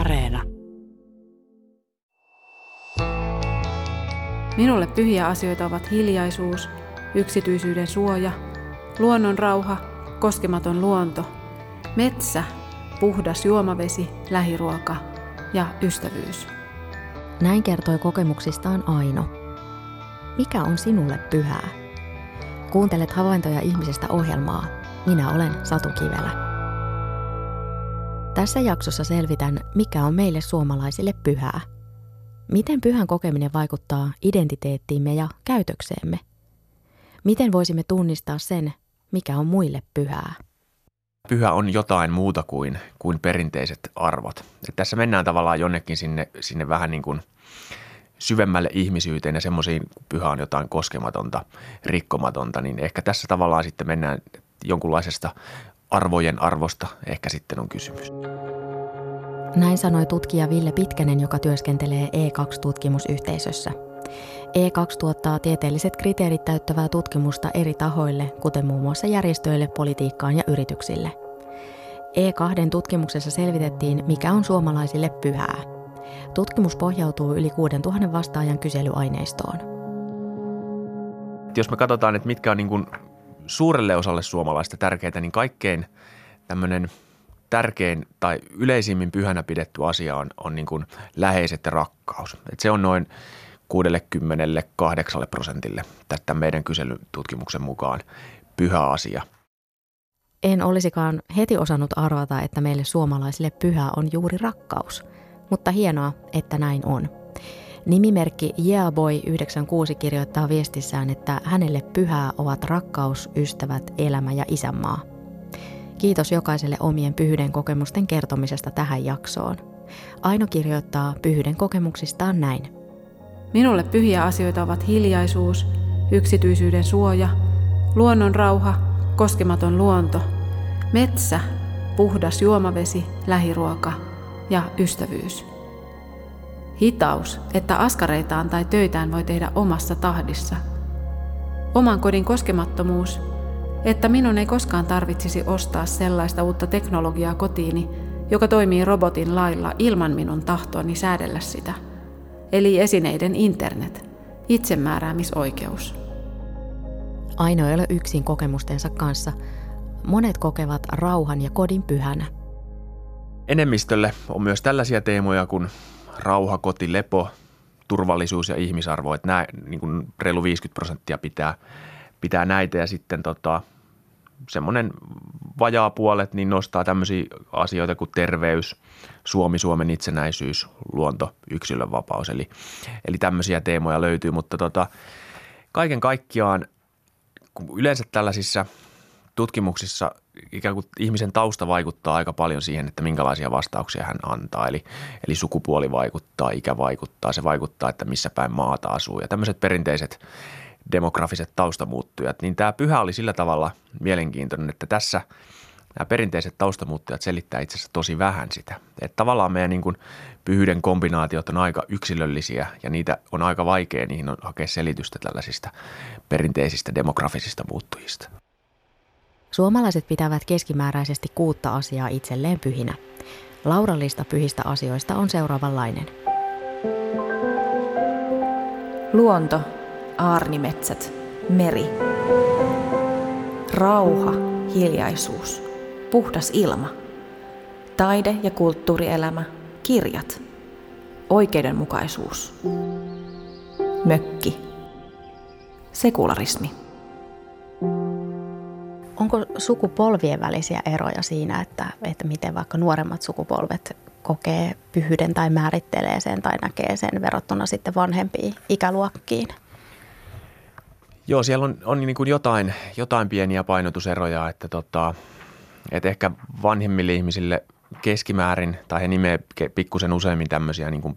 Areena. Minulle pyhiä asioita ovat hiljaisuus, yksityisyyden suoja, luonnon rauha, koskematon luonto, metsä, puhdas juomavesi, lähiruoka ja ystävyys. Näin kertoi kokemuksistaan Aino. Mikä on sinulle pyhää? Kuuntelet Havaintoja ihmisestä -ohjelmaa. Minä olen Satu Kivelä. Tässä jaksossa selvitän, mikä on meille suomalaisille pyhää. Miten pyhän kokeminen vaikuttaa identiteettiimme ja käytökseemme? Miten voisimme tunnistaa sen, mikä on muille pyhää? Pyhä on jotain muuta kuin perinteiset arvot. Et tässä mennään tavallaan jonnekin sinne vähän niin kuin syvemmälle ihmisyyteen ja semmoisiin, kun pyhä on jotain koskematonta, rikkomatonta, niin ehkä tässä tavallaan sitten mennään jonkunlaisesta arvojen arvosta ehkä sitten on kysymys. Näin sanoi tutkija Ville Pitkänen, joka työskentelee E2-tutkimusyhteisössä. E2 tuottaa tieteelliset kriteerit täyttävää tutkimusta eri tahoille, kuten muun muassa järjestöille, politiikkaan ja yrityksille. E2 tutkimuksessa selvitettiin, mikä on suomalaisille pyhää. Tutkimus pohjautuu yli 6000 vastaajan kyselyaineistoon. Jos me katsotaan, että mitkä on niin kuin suurelle osalle suomalaista tärkeää, niin kaikkein tämmöinen tärkein tai yleisimmin pyhänä pidetty asia on niin kuin läheiset ja rakkaus. Et se on noin 68% tätä meidän kyselytutkimuksen mukaan pyhä asia. En olisikaan heti osannut arvata, että meille suomalaisille pyhää on juuri rakkaus, mutta hienoa, että näin on. Nimimerkki yeahboy96 kirjoittaa viestissään, että hänelle pyhää ovat rakkaus, ystävät, elämä ja isänmaa. Kiitos jokaiselle omien pyhyyden kokemusten kertomisesta tähän jaksoon. Aino kirjoittaa pyhyyden kokemuksistaan näin. Minulle pyhiä asioita ovat hiljaisuus, yksityisyyden suoja, luonnon rauha, koskematon luonto, metsä, puhdas juomavesi, lähiruoka ja ystävyys. Hitaus, että askareitaan tai töitään voi tehdä omassa tahdissa. Oman kodin koskemattomuus, että minun ei koskaan tarvitsisi ostaa sellaista uutta teknologiaa kotiini, joka toimii robotin lailla ilman minun tahtoani säädellä sitä. Eli esineiden internet, itsemääräämisoikeus. Aino ei ole yksin kokemustensa kanssa. Monet kokevat rauhan ja kodin pyhänä. Enemmistölle on myös tällaisia teemoja kuin rauha, koti, lepo, turvallisuus ja ihmisarvo, että nämä niin kuin reilu 50% pitää näitä, ja sitten semmoinen vajaa puolet niin nostaa tämmöisiä asioita kuin terveys, Suomi, Suomen itsenäisyys, luonto, yksilönvapaus, eli tämmöisiä teemoja löytyy, mutta kaiken kaikkiaan kun yleensä tällaisissa tutkimuksissa ikään kuin ihmisen tausta vaikuttaa aika paljon siihen, että minkälaisia vastauksia hän antaa. Eli sukupuoli vaikuttaa, ikä vaikuttaa, se vaikuttaa, että missä päin maata asuu. Ja tämmöiset perinteiset demografiset taustamuuttujat, niin tämä pyhä oli sillä tavalla mielenkiintoinen, että tässä nämä perinteiset taustamuuttujat selittää itse asiassa tosi vähän sitä. Että tavallaan meidän niin kuin pyhyyden kombinaatiot on aika yksilöllisiä ja niitä on aika vaikea, niihin on hakea selitystä tällaisista perinteisistä demografisista muuttujista. Suomalaiset pitävät keskimääräisesti 6 asiaa itselleen pyhinä. Lauran lista pyhistä asioista on seuraavanlainen. Luonto, aarnimetsät, meri. Rauha, hiljaisuus, puhdas ilma. Taide- ja kulttuurielämä, kirjat. Oikeudenmukaisuus. Mökki. Sekularismi. Onko sukupolvien välisiä eroja siinä, että miten vaikka nuoremmat sukupolvet kokee pyhyyden tai määrittelee sen tai näkee sen verrattuna sitten vanhempiin ikäluokkiin? Joo, siellä on niin kuin jotain pieniä painotuseroja, että ehkä vanhemmille ihmisille keskimäärin tai he nimeä pikkusen useammin tämmöisiä niin kuin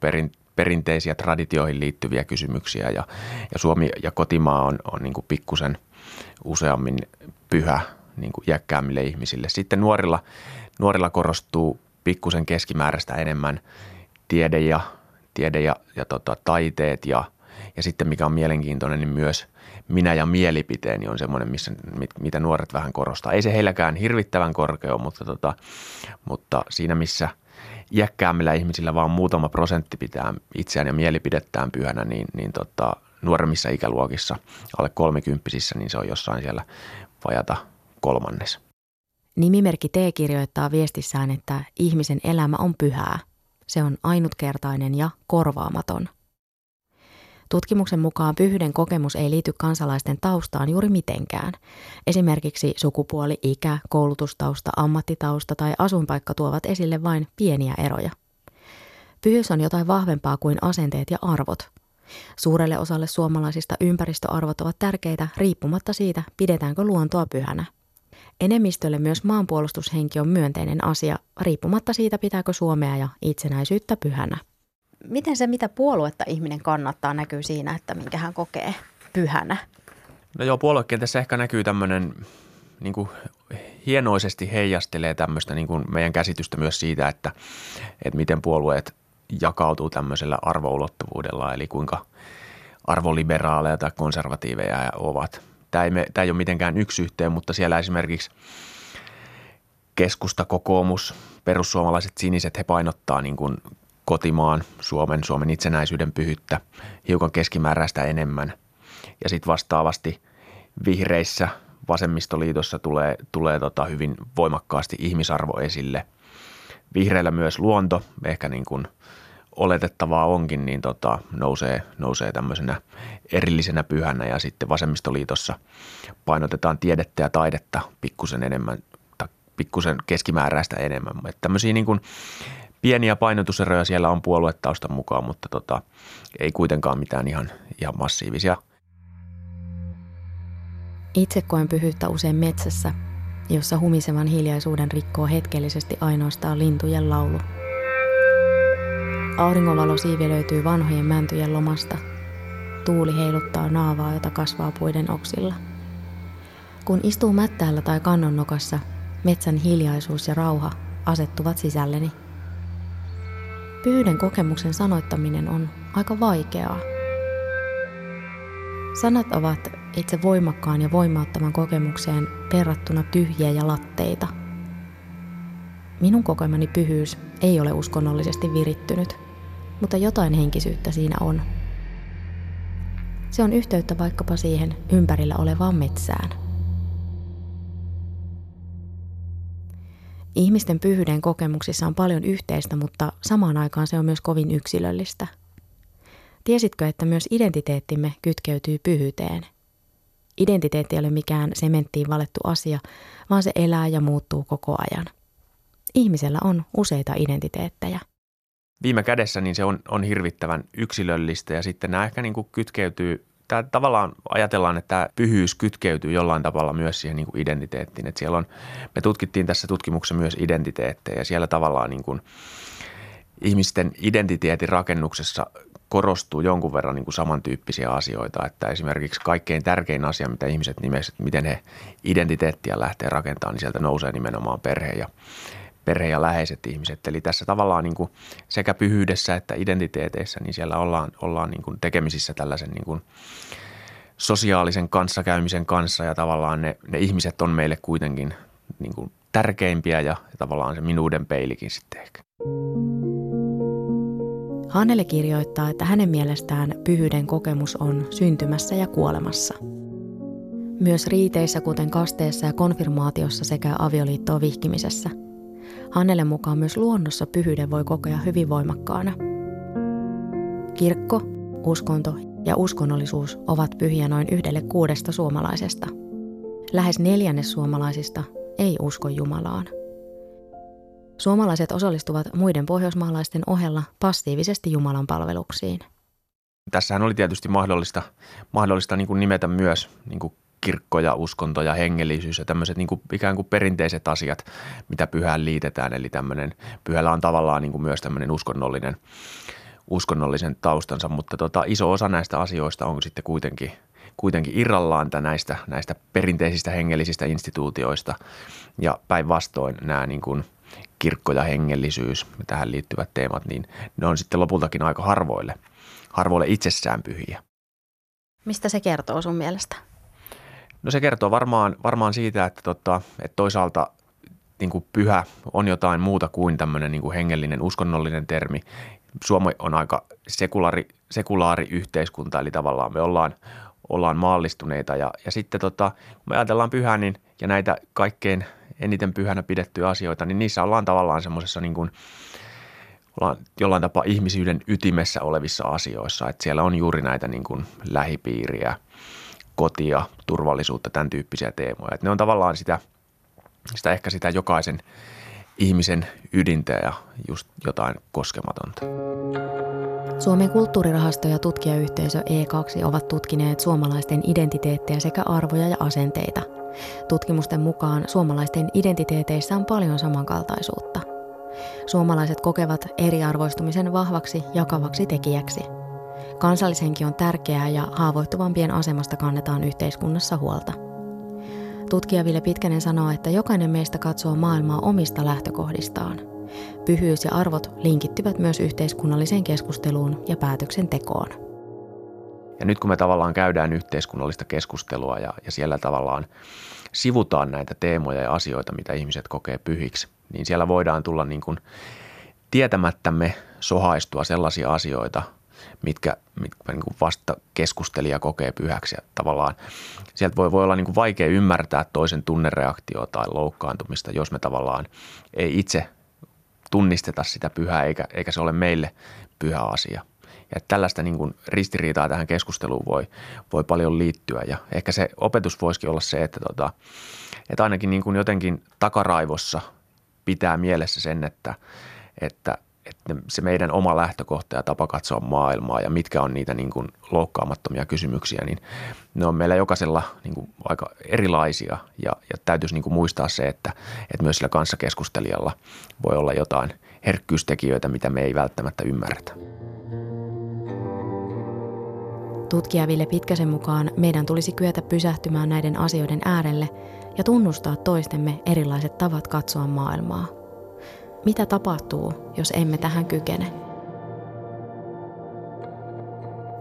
perinteisiä traditioihin liittyviä kysymyksiä ja Suomi ja kotimaa on niin kuin pikkusen useammin pyhä niin kuin iäkkäämmille ihmisille. Sitten nuorilla korostuu pikkusen keskimääräistä enemmän tiede ja taiteet ja sitten mikä on mielenkiintoinen, niin myös minä ja mielipiteeni niin on semmoinen, mitä nuoret vähän korostaa. Ei se heilläkään hirvittävän korkea, mutta siinä missä iäkkäämmillä ihmisillä vaan muutama prosentti pitää itseään ja mielipidettään pyhänä, niin nuoremmissa ikäluokissa, alle 30-sissä, niin se on jossain siellä vajata kolmannes. Nimimerkki T kirjoittaa viestissään, että ihmisen elämä on pyhää. Se on ainutkertainen ja korvaamaton. Tutkimuksen mukaan pyhyyden kokemus ei liity kansalaisten taustaan juuri mitenkään. Esimerkiksi sukupuoli, ikä, koulutustausta, ammattitausta tai asuinpaikka tuovat esille vain pieniä eroja. Pyhyys on jotain vahvempaa kuin asenteet ja arvot. Suurelle osalle suomalaisista ympäristöarvot ovat tärkeitä riippumatta siitä, pidetäänkö luontoa pyhänä. Enemmistölle myös maanpuolustushenki on myönteinen asia, riippumatta siitä, pitääkö Suomea ja itsenäisyyttä pyhänä. Miten se, mitä puoluetta ihminen kannattaa, näkyy siinä, että minkä hän kokee pyhänä? No joo, puoluekentässä ehkä näkyy tämmöinen, niin kuin hienoisesti heijastelee tämmöistä niin kuin meidän käsitystä myös siitä, että miten puolueet jakautuu tämmöisellä arvoulottuvuudella, eli kuinka arvoliberaaleja tai konservatiiveja ovat. Tämä ei ole mitenkään yksi yhteen, mutta siellä esimerkiksi keskusta, kokoomus, perussuomalaiset, siniset, he painottaa niin kuin kotimaan, Suomen itsenäisyyden pyhyyttä hiukan keskimääräistä enemmän. Ja sitten vastaavasti vihreissä, vasemmistoliitossa tulee hyvin voimakkaasti ihmisarvo esille. Vihreillä myös luonto, ehkä niin kuin oletettavaa onkin, niin nousee tämmöisenä erillisenä pyhänä, ja sitten vasemmistoliitossa painotetaan tiedettä ja taidetta pikkusen enemmän tai pikkusen keskimääräistä enemmän. Että tämmöisiä niin kuin pieniä painotuseroja siellä on puoluetaustan mukaan, mutta ei kuitenkaan mitään ihan massiivisia. Itse koen pyhyyttä usein metsässä, jossa humisevan hiljaisuuden rikkoo hetkellisesti ainoastaan lintujen laulu. Auringonvalosiivi löytyy vanhojen mäntyjen lomasta. Tuuli heiluttaa naavaa, jota kasvaa puiden oksilla. Kun istuu mättäällä tai kannonnokassa, metsän hiljaisuus ja rauha asettuvat sisälleni. Pyhyyden kokemuksen sanoittaminen on aika vaikeaa. Sanat ovat itse voimakkaan ja voimauttavan kokemukseen verrattuna tyhjiä ja latteita. Minun kokemani pyhyys ei ole uskonnollisesti virittynyt, mutta jotain henkisyyttä siinä on. Se on yhteyttä vaikkapa siihen ympärillä olevaan metsään. Ihmisten pyhyyden kokemuksissa on paljon yhteistä, mutta samaan aikaan se on myös kovin yksilöllistä. Tiesitkö, että myös identiteettimme kytkeytyy pyhyyteen? Identiteetti ei ole mikään sementtiin valettu asia, vaan se elää ja muuttuu koko ajan. Ihmisellä on useita identiteettejä. Viime kädessä niin se on hirvittävän yksilöllistä, ja sitten nämä ehkä niin kuin kytkeytyy. Tämä tavallaan ajatellaan, että tämä pyhyys kytkeytyy jollain tavalla myös siihen niin kuin identiteettiin. Että siellä on, me tutkittiin tässä tutkimuksessa myös identiteettejä, ja siellä tavallaan niin kuin ihmisten identiteetin rakennuksessa korostuu jonkun verran niin kuin samantyyppisiä asioita. Että esimerkiksi kaikkein tärkein asia, mitä ihmiset nimesivät, miten he identiteettiä lähtee rakentamaan, niin sieltä nousee nimenomaan perhe ja läheiset ihmiset. Eli tässä tavallaan niin kuin sekä pyhyydessä että identiteeteissä, niin siellä ollaan niin kuin tekemisissä tällaisen niin kuin sosiaalisen kanssakäymisen kanssa, ja tavallaan ne ihmiset on meille kuitenkin niin kuin tärkeimpiä, ja tavallaan se minuuden peilikin sitten ehkä. Hannele kirjoittaa, että hänen mielestään pyhyyden kokemus on syntymässä ja kuolemassa. Myös riiteissä, kuten kasteessa ja konfirmaatiossa sekä avioliittoon vihkimisessä. Hannelen mukaan myös luonnossa pyhyyden voi kokea hyvin voimakkaana. Kirkko, uskonto ja uskonnollisuus ovat pyhiä noin 1/6 suomalaisesta. Lähes 4 suomalaisista ei usko Jumalaan. Suomalaiset osallistuvat muiden pohjoismaalaisten ohella passiivisesti Jumalan palveluksiin. Tässähän oli tietysti mahdollista niin kuin nimetä myös niin kuin kirkko ja uskonto ja hengellisyys ja tämmöiset niin kuin ikään kuin perinteiset asiat, mitä pyhään liitetään. Eli tämmöinen pyhällä on tavallaan niin kuin myös tämmöinen uskonnollisen taustansa, mutta iso osa näistä asioista on sitten kuitenkin irrallaan näistä perinteisistä hengellisistä instituutioista, ja päinvastoin nämä niin kuin kirkko ja hengellisyys ja tähän liittyvät teemat, niin ne on sitten lopultakin aika harvoille itsessään pyhiä. Mistä se kertoo sun mielestä? No se kertoo varmaan siitä, että toisaalta niin kuin pyhä on jotain muuta kuin tämmöinen niin kuin hengellinen, uskonnollinen termi. Suomi on aika sekulaari yhteiskunta, eli tavallaan me ollaan maallistuneita. Ja sitten kun me ajatellaan pyhää niin, ja näitä kaikkein eniten pyhänä pidettyjä asioita, niin niissä ollaan tavallaan semmoisessa niin kuin jollain tapaa ihmisyyden ytimessä olevissa asioissa. Että siellä on juuri näitä niin kuin lähipiiriä, kotia, turvallisuutta, tämän tyyppisiä teemoja. Että ne on tavallaan sitä ehkä sitä jokaisen ihmisen ydintä ja just jotain koskematonta. Suomen kulttuurirahasto ja tutkijayhteisö E2 ovat tutkineet suomalaisten identiteettejä sekä arvoja ja asenteita. Tutkimusten mukaan suomalaisten identiteeteissä on paljon samankaltaisuutta. Suomalaiset kokevat eriarvoistumisen vahvaksi jakavaksi tekijäksi. Kansallishenki on tärkeää ja haavoittuvampien asemasta kannetaan yhteiskunnassa huolta. Tutkija Ville Pitkänen sanoo, että jokainen meistä katsoo maailmaa omista lähtökohdistaan. Pyhyys ja arvot linkittyvät myös yhteiskunnalliseen keskusteluun ja päätöksentekoon. Ja nyt kun me tavallaan käydään yhteiskunnallista keskustelua ja siellä tavallaan sivutaan näitä teemoja ja asioita, mitä ihmiset kokee pyhiksi, niin siellä voidaan tulla niin kuin tietämättämme sohaistua sellaisia asioita, mitkä niin kuin vasta keskustelija kokee pyhäksi. Ja tavallaan sieltä voi olla niin kuin vaikea ymmärtää toisen tunnereaktiota tai loukkaantumista, jos me tavallaan ei itse tunnisteta sitä pyhää eikä se ole meille pyhä asia. Ja tällaista niin kuin ristiriitaa tähän keskusteluun voi paljon liittyä ja ehkä se opetus voisikin olla se, että ainakin niin kuin jotenkin takaraivossa pitää mielessä sen, että se meidän oma lähtökohta ja tapa katsoa maailmaa ja mitkä on niitä niin kuin loukkaamattomia kysymyksiä, niin ne on meillä jokaisella niin kuin aika erilaisia ja täytyisi niin kuin muistaa se, että myös sillä kanssakeskustelijalla voi olla jotain herkkyystekijöitä, mitä me ei välttämättä ymmärretä. Tutkija Ville Pitkäsen mukaan meidän tulisi kyetä pysähtymään näiden asioiden äärelle ja tunnustaa toistemme erilaiset tavat katsoa maailmaa. Mitä tapahtuu, jos emme tähän kykene?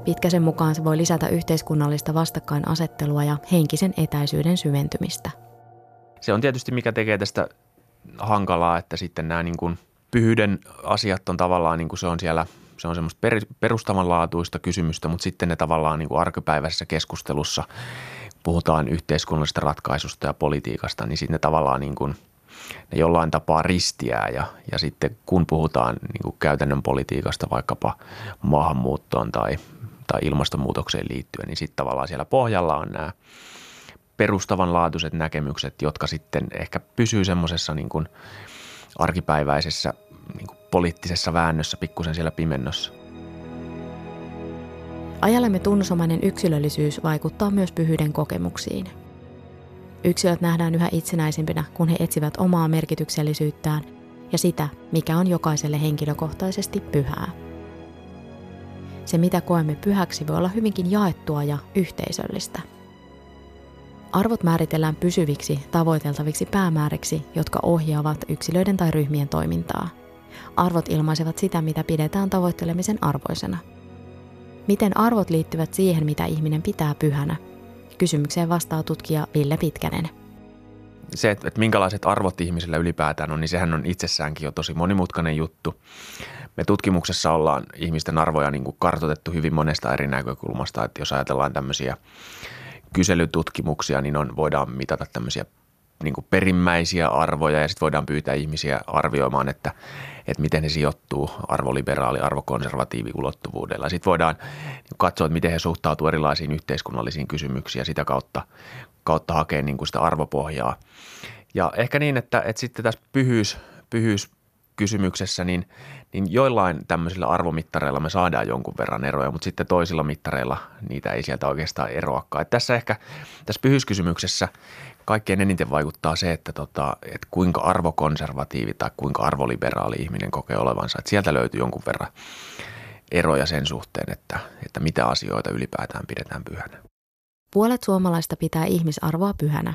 Pitkäsen mukaan se voi lisätä yhteiskunnallista vastakkainasettelua ja henkisen etäisyyden syventymistä. Se on tietysti mikä tekee tästä hankalaa, että sitten nämä niin kuin pyhyyden asiat on tavallaan niin kuin se on siellä. Se on semmoista perustavanlaatuista kysymystä, mutta sitten ne tavallaan niin kuin arkipäiväisessä keskustelussa puhutaan yhteiskunnallisesta ratkaisusta ja politiikasta, niin sitten ne tavallaan niin kuin, ne jollain tapaa ristiää ja sitten kun puhutaan niin kuin käytännön politiikasta vaikkapa maahanmuuttoon tai ilmastonmuutokseen liittyen, niin sitten tavallaan siellä pohjalla on nämä perustavanlaatuiset näkemykset, jotka sitten ehkä pysyy semmoisessa niin kuin arkipäiväisessä niin kuin poliittisessa väännössä, pikkusen siellä pimennossa. Ajallamme tunnusomainen yksilöllisyys vaikuttaa myös pyhyyden kokemuksiin. Yksilöt nähdään yhä itsenäisimpinä, kun he etsivät omaa merkityksellisyyttään ja sitä, mikä on jokaiselle henkilökohtaisesti pyhää. Se, mitä koemme pyhäksi, voi olla hyvinkin jaettua ja yhteisöllistä. Arvot määritellään pysyviksi, tavoiteltaviksi päämääriksi, jotka ohjaavat yksilöiden tai ryhmien toimintaa. Arvot ilmaisevat sitä, mitä pidetään tavoittelemisen arvoisena. Miten arvot liittyvät siihen, mitä ihminen pitää pyhänä? Kysymykseen vastaa tutkija Ville Pitkänen. Se, että minkälaiset arvot ihmisillä ylipäätään on, niin sehän on itsessäänkin jo tosi monimutkainen juttu. Me tutkimuksessa ollaan ihmisten arvoja niin kuin kartoitettu hyvin monesta eri näkökulmasta. Että jos ajatellaan tämmöisiä kyselytutkimuksia, niin voidaan mitata tämmöisiä niin kuin perimmäisiä arvoja ja sitten voidaan pyytää ihmisiä arvioimaan, että miten he sijoittuu arvoliberaali, arvokonservatiivi ulottuvuudella. Sitten voidaan katsoa, että miten he suhtautuvat erilaisiin yhteiskunnallisiin kysymyksiin ja sitä kautta hakea niin kuin sitä arvopohjaa. Ja ehkä niin, että sitten tässä pyhyyskysymyksessä, niin joillain tämmöisillä arvomittareilla me saadaan jonkun verran eroja, mutta sitten toisilla mittareilla niitä ei sieltä oikeastaan eroakaan. Et tässä pyhyyskysymyksessä kaikkein eniten vaikuttaa se, että kuinka arvokonservatiivi tai kuinka arvoliberaali ihminen kokee olevansa. Et sieltä löytyy jonkun verran eroja sen suhteen, että mitä asioita ylipäätään pidetään pyhänä. Puolet suomalaista pitää ihmisarvoa pyhänä.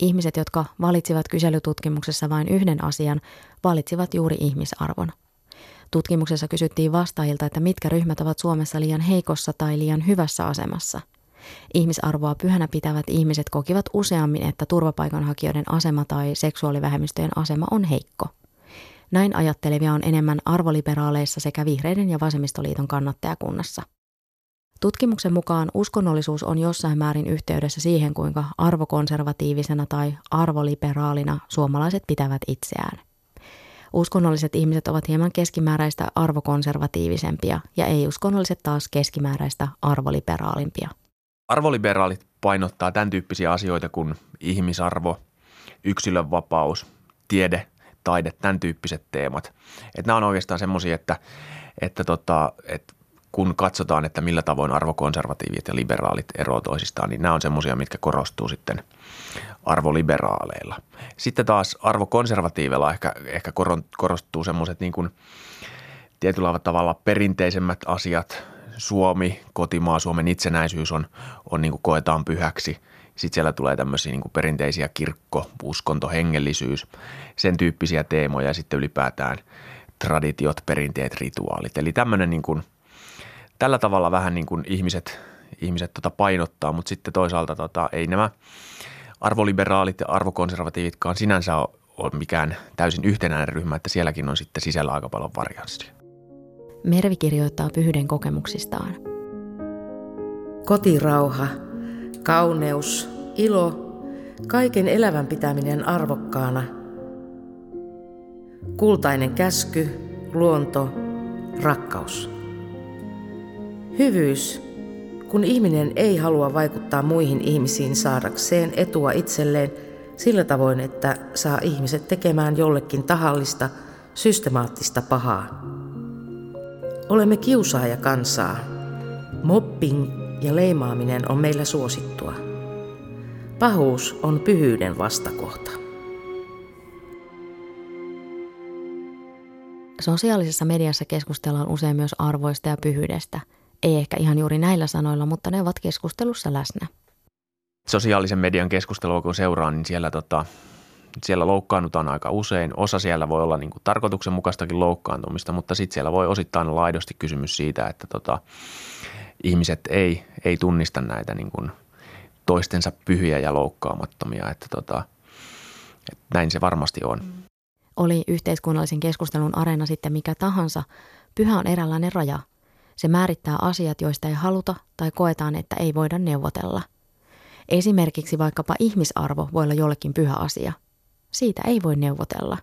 Ihmiset, jotka valitsivat kyselytutkimuksessa vain yhden asian, valitsivat juuri ihmisarvon. Tutkimuksessa kysyttiin vastaajilta, että mitkä ryhmät ovat Suomessa liian heikossa tai liian hyvässä asemassa. Ihmisarvoa pyhänä pitävät ihmiset kokivat useammin, että turvapaikanhakijoiden asema tai seksuaalivähemmistöjen asema on heikko. Näin ajattelevia on enemmän arvoliberaaleissa sekä vihreiden ja vasemmistoliiton kannattajakunnassa. Tutkimuksen mukaan uskonnollisuus on jossain määrin yhteydessä siihen, kuinka arvokonservatiivisena tai arvoliberaalina suomalaiset pitävät itseään. Uskonnolliset ihmiset ovat hieman keskimääräistä arvokonservatiivisempia ja ei-uskonnolliset taas keskimääräistä arvoliberaalimpia. Arvoliberaalit painottaa tämän tyyppisiä asioita kuin ihmisarvo, yksilönvapaus, tiede, taide, tämän tyyppiset teemat. Et nämä on oikeastaan semmoisia, että kun katsotaan, että millä tavoin arvokonservatiivit ja liberaalit eroavat toisistaan, niin nämä on semmoisia, mitkä korostuu sitten arvoliberaaleilla. Sitten taas arvokonservatiiveilla ehkä korostuu semmoiset niin kuin tietyllä tavalla perinteisemmät asiat. Suomi, kotimaa, Suomen itsenäisyys on niin kuin koetaan pyhäksi. Sitten siellä tulee tämmöisiä niin kuin perinteisiä kirkko, uskonto, hengellisyys, sen tyyppisiä teemoja ja sitten ylipäätään traditiot, perinteet, rituaalit. Eli tämmöinen niin kuin tällä tavalla vähän niin kuin ihmiset painottaa, mutta sitten toisaalta ei nämä arvoliberaalit ja arvokonservatiivitkaan sinänsä ole mikään täysin yhtenäinen ryhmä, että sielläkin on sitten sisällä aika paljon varianssia. Mervi kirjoittaa pyhyyden kokemuksistaan. Kotirauha, kauneus, ilo, kaiken elävän pitäminen arvokkaana. Kultainen käsky, luonto, rakkaus. Hyvyys, kun ihminen ei halua vaikuttaa muihin ihmisiin saadakseen etua itselleen sillä tavoin, että saa ihmiset tekemään jollekin tahallista, systemaattista pahaa. Olemme kiusaaja kansaa. Mobbing ja leimaaminen on meillä suosittua. Pahuus on pyhyyden vastakohta. Sosiaalisessa mediassa keskustellaan usein myös arvoista ja pyhyydestä. Ei ehkä ihan juuri näillä sanoilla, mutta ne ovat keskustelussa läsnä. Sosiaalisen median keskustelua kun seuraa, niin siellä loukkaannutaan aika usein. Osa siellä voi olla niin kuin tarkoituksenmukaistakin loukkaantumista, mutta sitten siellä voi osittain olla aidosti kysymys siitä, että ihmiset ei tunnista näitä niin kuin toistensa pyhiä ja loukkaamattomia. Että näin se varmasti on. Oli yhteiskunnallisen keskustelun areena sitten mikä tahansa, pyhä on eräänlainen raja. Se määrittää asiat, joista ei haluta tai koetaan, että ei voida neuvotella. Esimerkiksi vaikkapa ihmisarvo voi olla jollekin pyhä asia. Siitä ei voi neuvotella.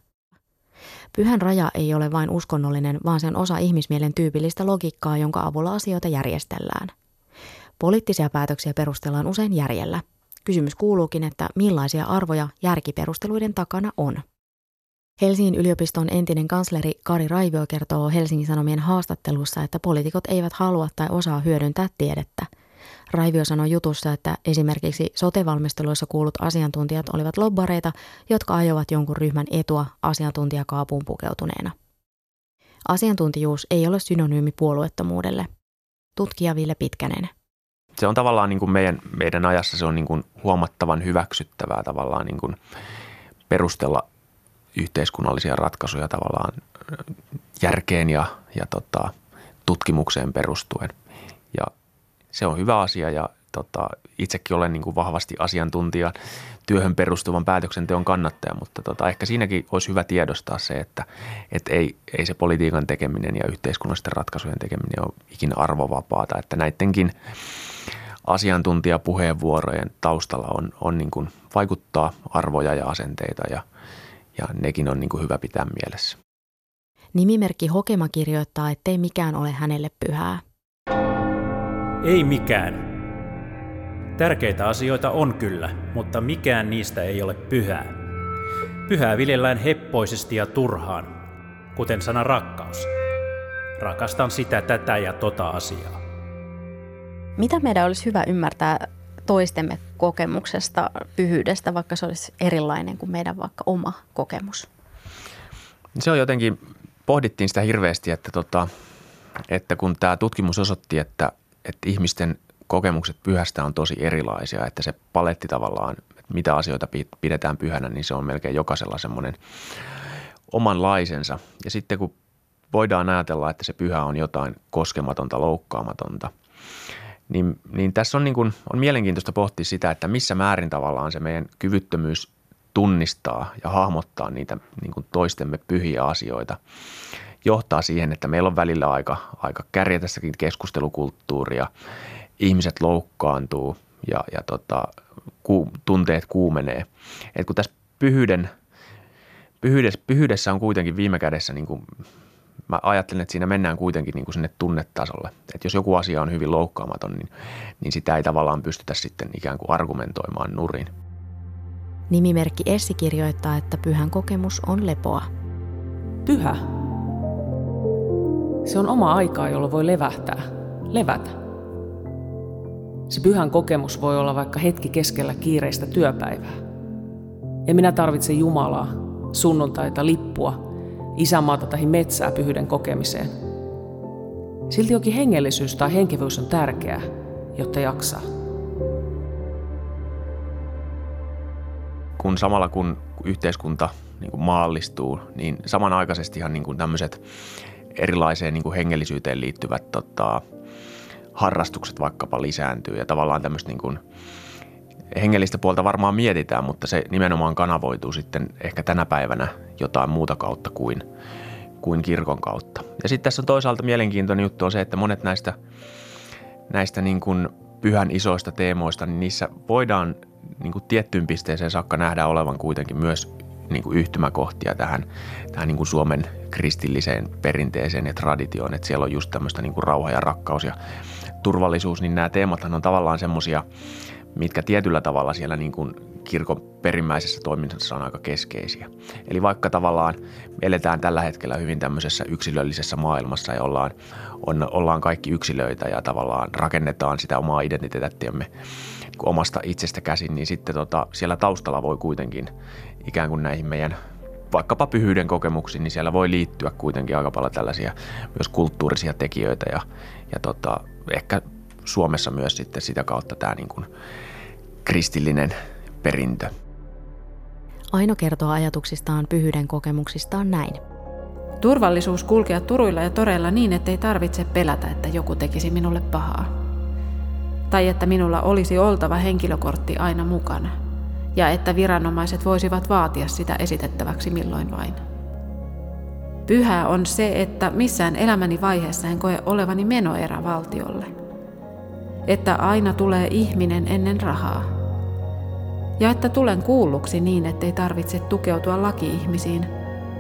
Pyhän raja ei ole vain uskonnollinen, vaan se on osa ihmismielen tyypillistä logiikkaa, jonka avulla asioita järjestellään. Poliittisia päätöksiä perustellaan usein järjellä. Kysymys kuuluukin, että millaisia arvoja järkiperusteluiden takana on. Helsingin yliopiston entinen kansleri Kari Raivio kertoo Helsingin Sanomien haastattelussa, että poliitikot eivät halua tai osaa hyödyntää tiedettä. Raivio sanoi jutussa, että esimerkiksi sote-valmisteluissa kuullut asiantuntijat olivat lobbareita, jotka ajoivat jonkun ryhmän etua asiantuntijakaapuun pukeutuneena. Asiantuntijuus ei ole synonyymi puolueettomuudelle. Tutkija Ville Pitkänen. Se on tavallaan niin kuin meidän ajassa se on niin kuin huomattavan hyväksyttävää tavallaan niin kuin perustella yhteiskunnallisia ratkaisuja tavallaan järkeen ja tutkimukseen perustuen. Ja se on hyvä asia ja itsekin olen niin kuin vahvasti asiantuntijan työhön perustuvan päätöksenteon kannattaja, mutta ehkä siinäkin olisi hyvä tiedostaa se, että ei se politiikan tekeminen ja yhteiskunnallisten ratkaisujen tekeminen ole ikinä arvovapaata, että näidenkin asiantuntijapuheenvuorojen taustalla on niin kuin vaikuttaa arvoja ja asenteita ja nekin on niin kuin hyvä pitää mielessä. Nimimerkki Hokema kirjoittaa, ettei mikään ole hänelle pyhää. Ei mikään. Tärkeitä asioita on kyllä, mutta mikään niistä ei ole pyhää. Pyhää viljellään heppoisesti ja turhaan, kuten sana rakkaus. Rakastan sitä, tätä ja tota asiaa. Mitä meidän olisi hyvä ymmärtää toistemme kokemuksesta, pyhyydestä, vaikka se olisi erilainen kuin meidän vaikka oma kokemus? Se on jotenkin, pohdittiin sitä hirveästi, että kun tämä tutkimus osoitti, että ihmisten kokemukset pyhästä on tosi erilaisia, että se paletti tavallaan, että mitä asioita pidetään pyhänä, niin se on melkein jokaisella semmoinen omanlaisensa. Ja sitten kun voidaan ajatella, että se pyhä on jotain koskematonta, loukkaamatonta, Niin tässä on, niin kuin, on mielenkiintoista pohtia sitä, että missä määrin tavallaan se meidän kyvyttömyys tunnistaa ja hahmottaa niitä niin kuin toistemme pyhiä asioita johtaa siihen, että meillä on välillä aika kärjetässäkin keskustelukulttuuria, ihmiset loukkaantuu ja tunteet kuumenee. Et kun tässä pyhyydessä on kuitenkin viime kädessä niin kuin, mä ajattelen, että siinä mennään kuitenkin niin kuin sinne tunnetasolle. Että jos joku asia on hyvin loukkaamaton, niin sitä ei tavallaan pystytä sitten ikään kuin argumentoimaan nurin. Nimimerkki Essi kirjoittaa, että pyhän kokemus on lepoa. Pyhä. Se on oma aikaa, jolloin voi levätä. Se pyhän kokemus voi olla vaikka hetki keskellä kiireistä työpäivää. En minä tarvitse Jumalaa, sunnuntaita, lippua, isänmaata tai metsää pyhyyden kokemiseen. Silti jokin hengellisyys tai henkevyys on tärkeää, jotta jaksaa. Kun samalla kun yhteiskunta niin kuin maallistuu, niin samanaikaisestihan niin kuin tämmöiset erilaiseen niin kuin hengellisyyteen liittyvät harrastukset vaikkapa lisääntyy ja tavallaan tämmöistä niin kuin hengellistä puolta varmaan mietitään, mutta se nimenomaan kanavoituu sitten ehkä tänä päivänä jotain muuta kautta kuin kirkon kautta. Ja sitten tässä on toisaalta mielenkiintoinen juttu on se, että monet näistä niin kuin pyhän isoista teemoista, niin niissä voidaan niin kuin tiettyyn pisteeseen saakka nähdään olevan kuitenkin myös niin kuin yhtymäkohtia tähän niin kuin Suomen kristilliseen perinteeseen ja traditioon, että siellä on just tämmöistä niin kuin rauha ja rakkaus ja turvallisuus, niin nämä teemathan on tavallaan semmoisia, mitkä tietyllä tavalla siellä niin kuin kirkon perimmäisessä toiminnassa on aika keskeisiä. Eli vaikka tavallaan eletään tällä hetkellä hyvin tämmöisessä yksilöllisessä maailmassa ja ollaan kaikki yksilöitä ja tavallaan rakennetaan sitä omaa identiteettiämme niin kuin omasta itsestä käsin, niin sitten siellä taustalla voi kuitenkin ikään kuin näihin meidän vaikkapa pyhyyden kokemuksiin, niin siellä voi liittyä kuitenkin aika paljon tällaisia myös kulttuurisia tekijöitä ja ehkä Suomessa myös sitten sitä kautta tämä niin kuin kristillinen perintö. Aino kertoo ajatuksistaan pyhyyden kokemuksistaan näin. Turvallisuus kulkea turuilla ja toreilla niin, ettei tarvitse pelätä, että joku tekisi minulle pahaa. Tai että minulla olisi oltava henkilökortti aina mukana. Ja että viranomaiset voisivat vaatia sitä esitettäväksi milloin vain. Pyhää on se, että missään elämäni vaiheessa en koe olevani menoerä valtiolle. Että aina tulee ihminen ennen rahaa. Ja että tulen kuulluksi niin, ettei tarvitse tukeutua laki-ihmisiin,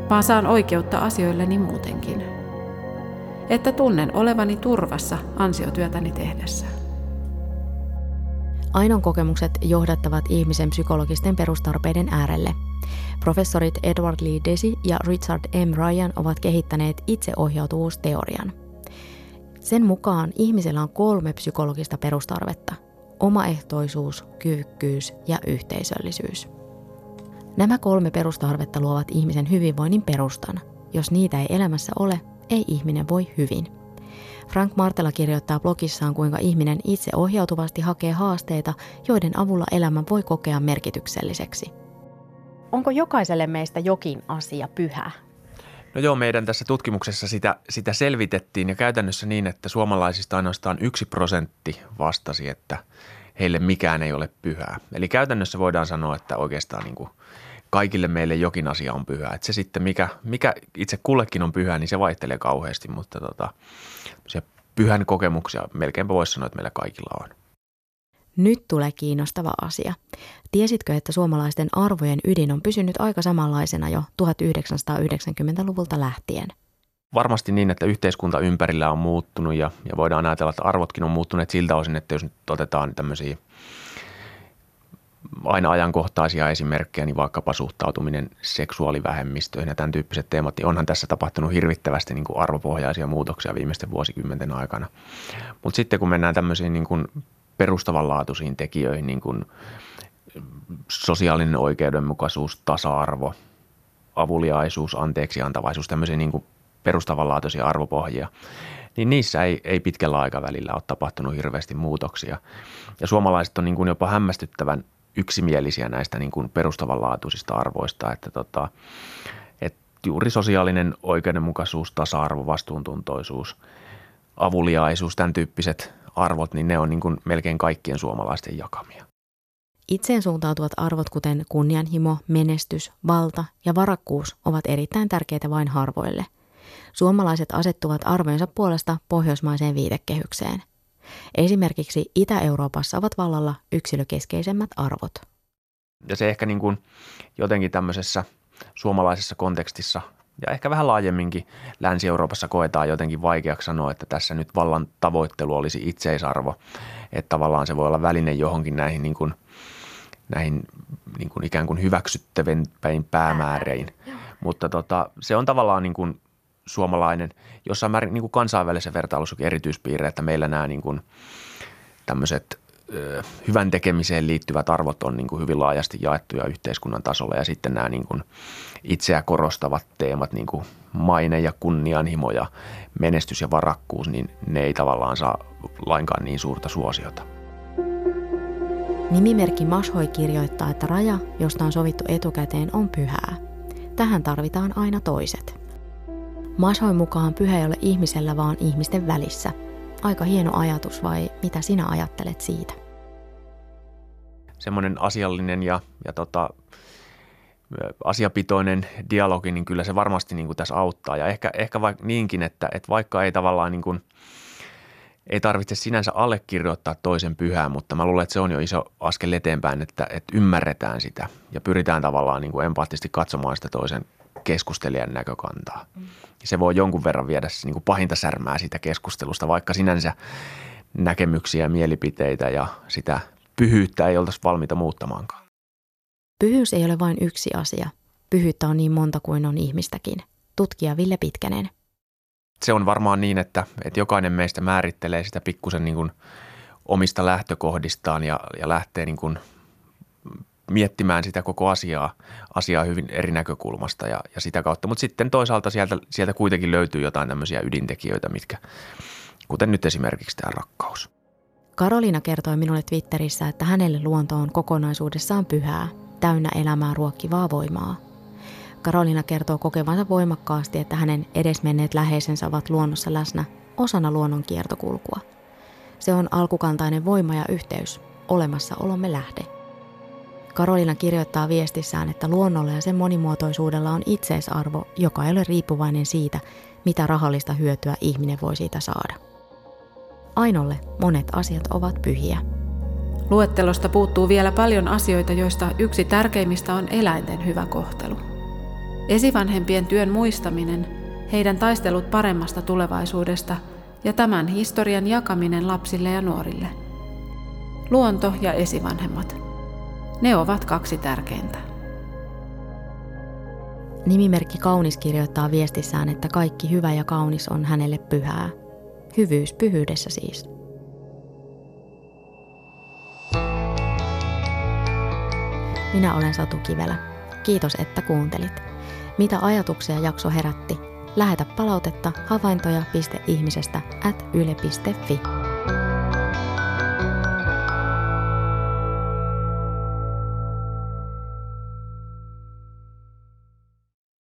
vaan saan oikeutta asioilleni muutenkin. Että tunnen olevani turvassa ansiotyötäni tehdessä. Ainon kokemukset johdattavat ihmisen psykologisten perustarpeiden äärelle. Professorit Edward Lee Deci ja Richard M. Ryan ovat kehittäneet itseohjautuvuusteorian. Sen mukaan ihmisellä on 3 psykologista perustarvetta: omaehtoisuus, kyvykkyys ja yhteisöllisyys. Nämä 3 perustarvetta luovat ihmisen hyvinvoinnin perustan. Jos niitä ei elämässä ole, ei ihminen voi hyvin. Frank Martela kirjoittaa blogissaan, kuinka ihminen itse ohjautuvasti hakee haasteita, joiden avulla elämä voi kokea merkitykselliseksi. Onko jokaiselle meistä jokin asia pyhä? No joo, meidän tässä tutkimuksessa sitä selvitettiin ja käytännössä niin, että suomalaisista ainoastaan 1% vastasi, että heille mikään ei ole pyhää. Eli käytännössä voidaan sanoa, että oikeastaan niin kuin kaikille meille jokin asia on pyhää. Että se sitten, mikä itse kullekin on pyhää, niin se vaihtelee kauheasti, mutta se pyhän kokemuksia melkeinpä voisi sanoa, että meillä kaikilla on. Nyt tulee kiinnostava asia. Tiesitkö, että suomalaisten arvojen ydin on pysynyt aika samanlaisena jo 1990-luvulta lähtien? Varmasti niin, että yhteiskunta ympärillä on muuttunut ja voidaan ajatella, että arvotkin on muuttuneet siltä osin, että jos nyt otetaan tämmöisiä aina ajankohtaisia esimerkkejä, niin vaikkapa suhtautuminen seksuaalivähemmistöihin ja tämän tyyppiset teemat, niin onhan tässä tapahtunut hirvittävästi niin kuin arvopohjaisia muutoksia viimeisten vuosikymmenten aikana. Mutta sitten kun mennään tämmöisiin niin kuin perustavanlaatuisiin tekijöihin, niin kuin sosiaalinen oikeudenmukaisuus, tasa-arvo, avuliaisuus, anteeksiantavaisuus, tämmöisiä niin kuin perustavanlaatuisia arvopohjia, niin niissä ei pitkällä aikavälillä ole tapahtunut hirveästi muutoksia. Ja suomalaiset on niin kuin jopa hämmästyttävän yksimielisiä näistä niin kuin perustavanlaatuisista arvoista, että juuri sosiaalinen oikeudenmukaisuus, tasa-arvo, vastuuntuntoisuus, avuliaisuus, tämän tyyppiset arvot, niin ne on niin kuin melkein kaikkien suomalaisten jakamia. Itseen suuntautuvat arvot, kuten kunnianhimo, menestys, valta ja varakkuus, ovat erittäin tärkeitä vain harvoille. Suomalaiset asettuvat arvojensa puolesta pohjoismaiseen viitekehykseen. Esimerkiksi Itä-Euroopassa ovat vallalla yksilökeskeisemmät arvot. Ja se ehkä niin kuin jotenkin tämmöisessä suomalaisessa kontekstissa ja ehkä vähän laajemminkin Länsi-Euroopassa koetaan jotenkin vaikeaksi sanoa, että tässä nyt vallan tavoittelu olisi itseisarvo. Että tavallaan se voi olla väline johonkin näihin ikään kuin hyväksyttävimpiin päämäärein. Mutta se on tavallaan niin kuin suomalainen, jossain määrin niin kuin kansainvälisessä vertailussakin erityispiirre, että meillä nämä niin kuin tämmöiset hyvän tekemiseen liittyvät arvot on niin kuin hyvin laajasti jaettuja yhteiskunnan tasolla ja sitten nämä niin kuin itseä korostavat teemat, niin kuin maine ja kunnianhimo ja menestys ja varakkuus, niin ne ei tavallaan saa lainkaan niin suurta suosiota. Nimimerkki Mashoi kirjoittaa, että raja, josta on sovittu etukäteen, on pyhää. Tähän tarvitaan aina toiset. Mashoin mukaan pyhä ei ole ihmisellä, vaan ihmisten välissä. Aika hieno ajatus, vai mitä sinä ajattelet siitä? Semmoinen asiallinen ja asiapitoinen dialogi, niin kyllä se varmasti niin kuin tässä auttaa. Ja ehkä niinkin, että vaikka ei tavallaan niin kuin, ei tarvitse sinänsä allekirjoittaa toisen pyhää, mutta mä luulen, että se on jo iso askel eteenpäin, että ymmärretään sitä ja pyritään tavallaan niin kuin empaattisesti katsomaan sitä toisen keskustelijan näkökantaa. Se voi jonkun verran viedä niin kuin pahinta särmää siitä keskustelusta, vaikka sinänsä näkemyksiä, mielipiteitä ja sitä pyhyyttä ei oltaisi valmiita muuttamaankaan. Pyhyys ei ole vain yksi asia. Pyhyyttä on niin monta kuin on ihmistäkin. Tutkija Ville Pitkänen. Se on varmaan niin, että jokainen meistä määrittelee sitä pikkusen niin kuin omista lähtökohdistaan ja lähtee niin kuin miettimään sitä koko asiaa hyvin eri näkökulmasta ja sitä kautta. Mutta sitten toisaalta sieltä kuitenkin löytyy jotain tämmöisiä ydintekijöitä, mitkä, kuten nyt esimerkiksi tämä rakkaus. Karoliina kertoi minulle Twitterissä, että hänelle luonto on kokonaisuudessaan pyhää, täynnä elämää ruokkivaa voimaa. Karoliina kertoo kokevansa voimakkaasti, että hänen edesmenneet läheisensä ovat luonnossa läsnä osana luonnon kiertokulkua. Se on alkukantainen voima ja yhteys, olemassaolomme lähde. Karoliina kirjoittaa viestissään, että luonnolla ja sen monimuotoisuudella on itseisarvo, joka ei ole riippuvainen siitä, mitä rahallista hyötyä ihminen voi siitä saada. Ainolle monet asiat ovat pyhiä. Luettelosta puuttuu vielä paljon asioita, joista yksi tärkeimmistä on eläinten hyvä kohtelu. Esivanhempien työn muistaminen, heidän taistelut paremmasta tulevaisuudesta ja tämän historian jakaminen lapsille ja nuorille. Luonto ja esivanhemmat. Ne ovat kaksi tärkeintä. Nimimerkki Kaunis kirjoittaa viestissään, että kaikki hyvä ja kaunis on hänelle pyhää. Hyvyys pyhyydessä siis. Minä olen Satu Kivelä. Kiitos, että kuuntelit. Mitä ajatuksia jakso herätti? Lähetä palautetta havaintoja.ihmisestä@yle.fi.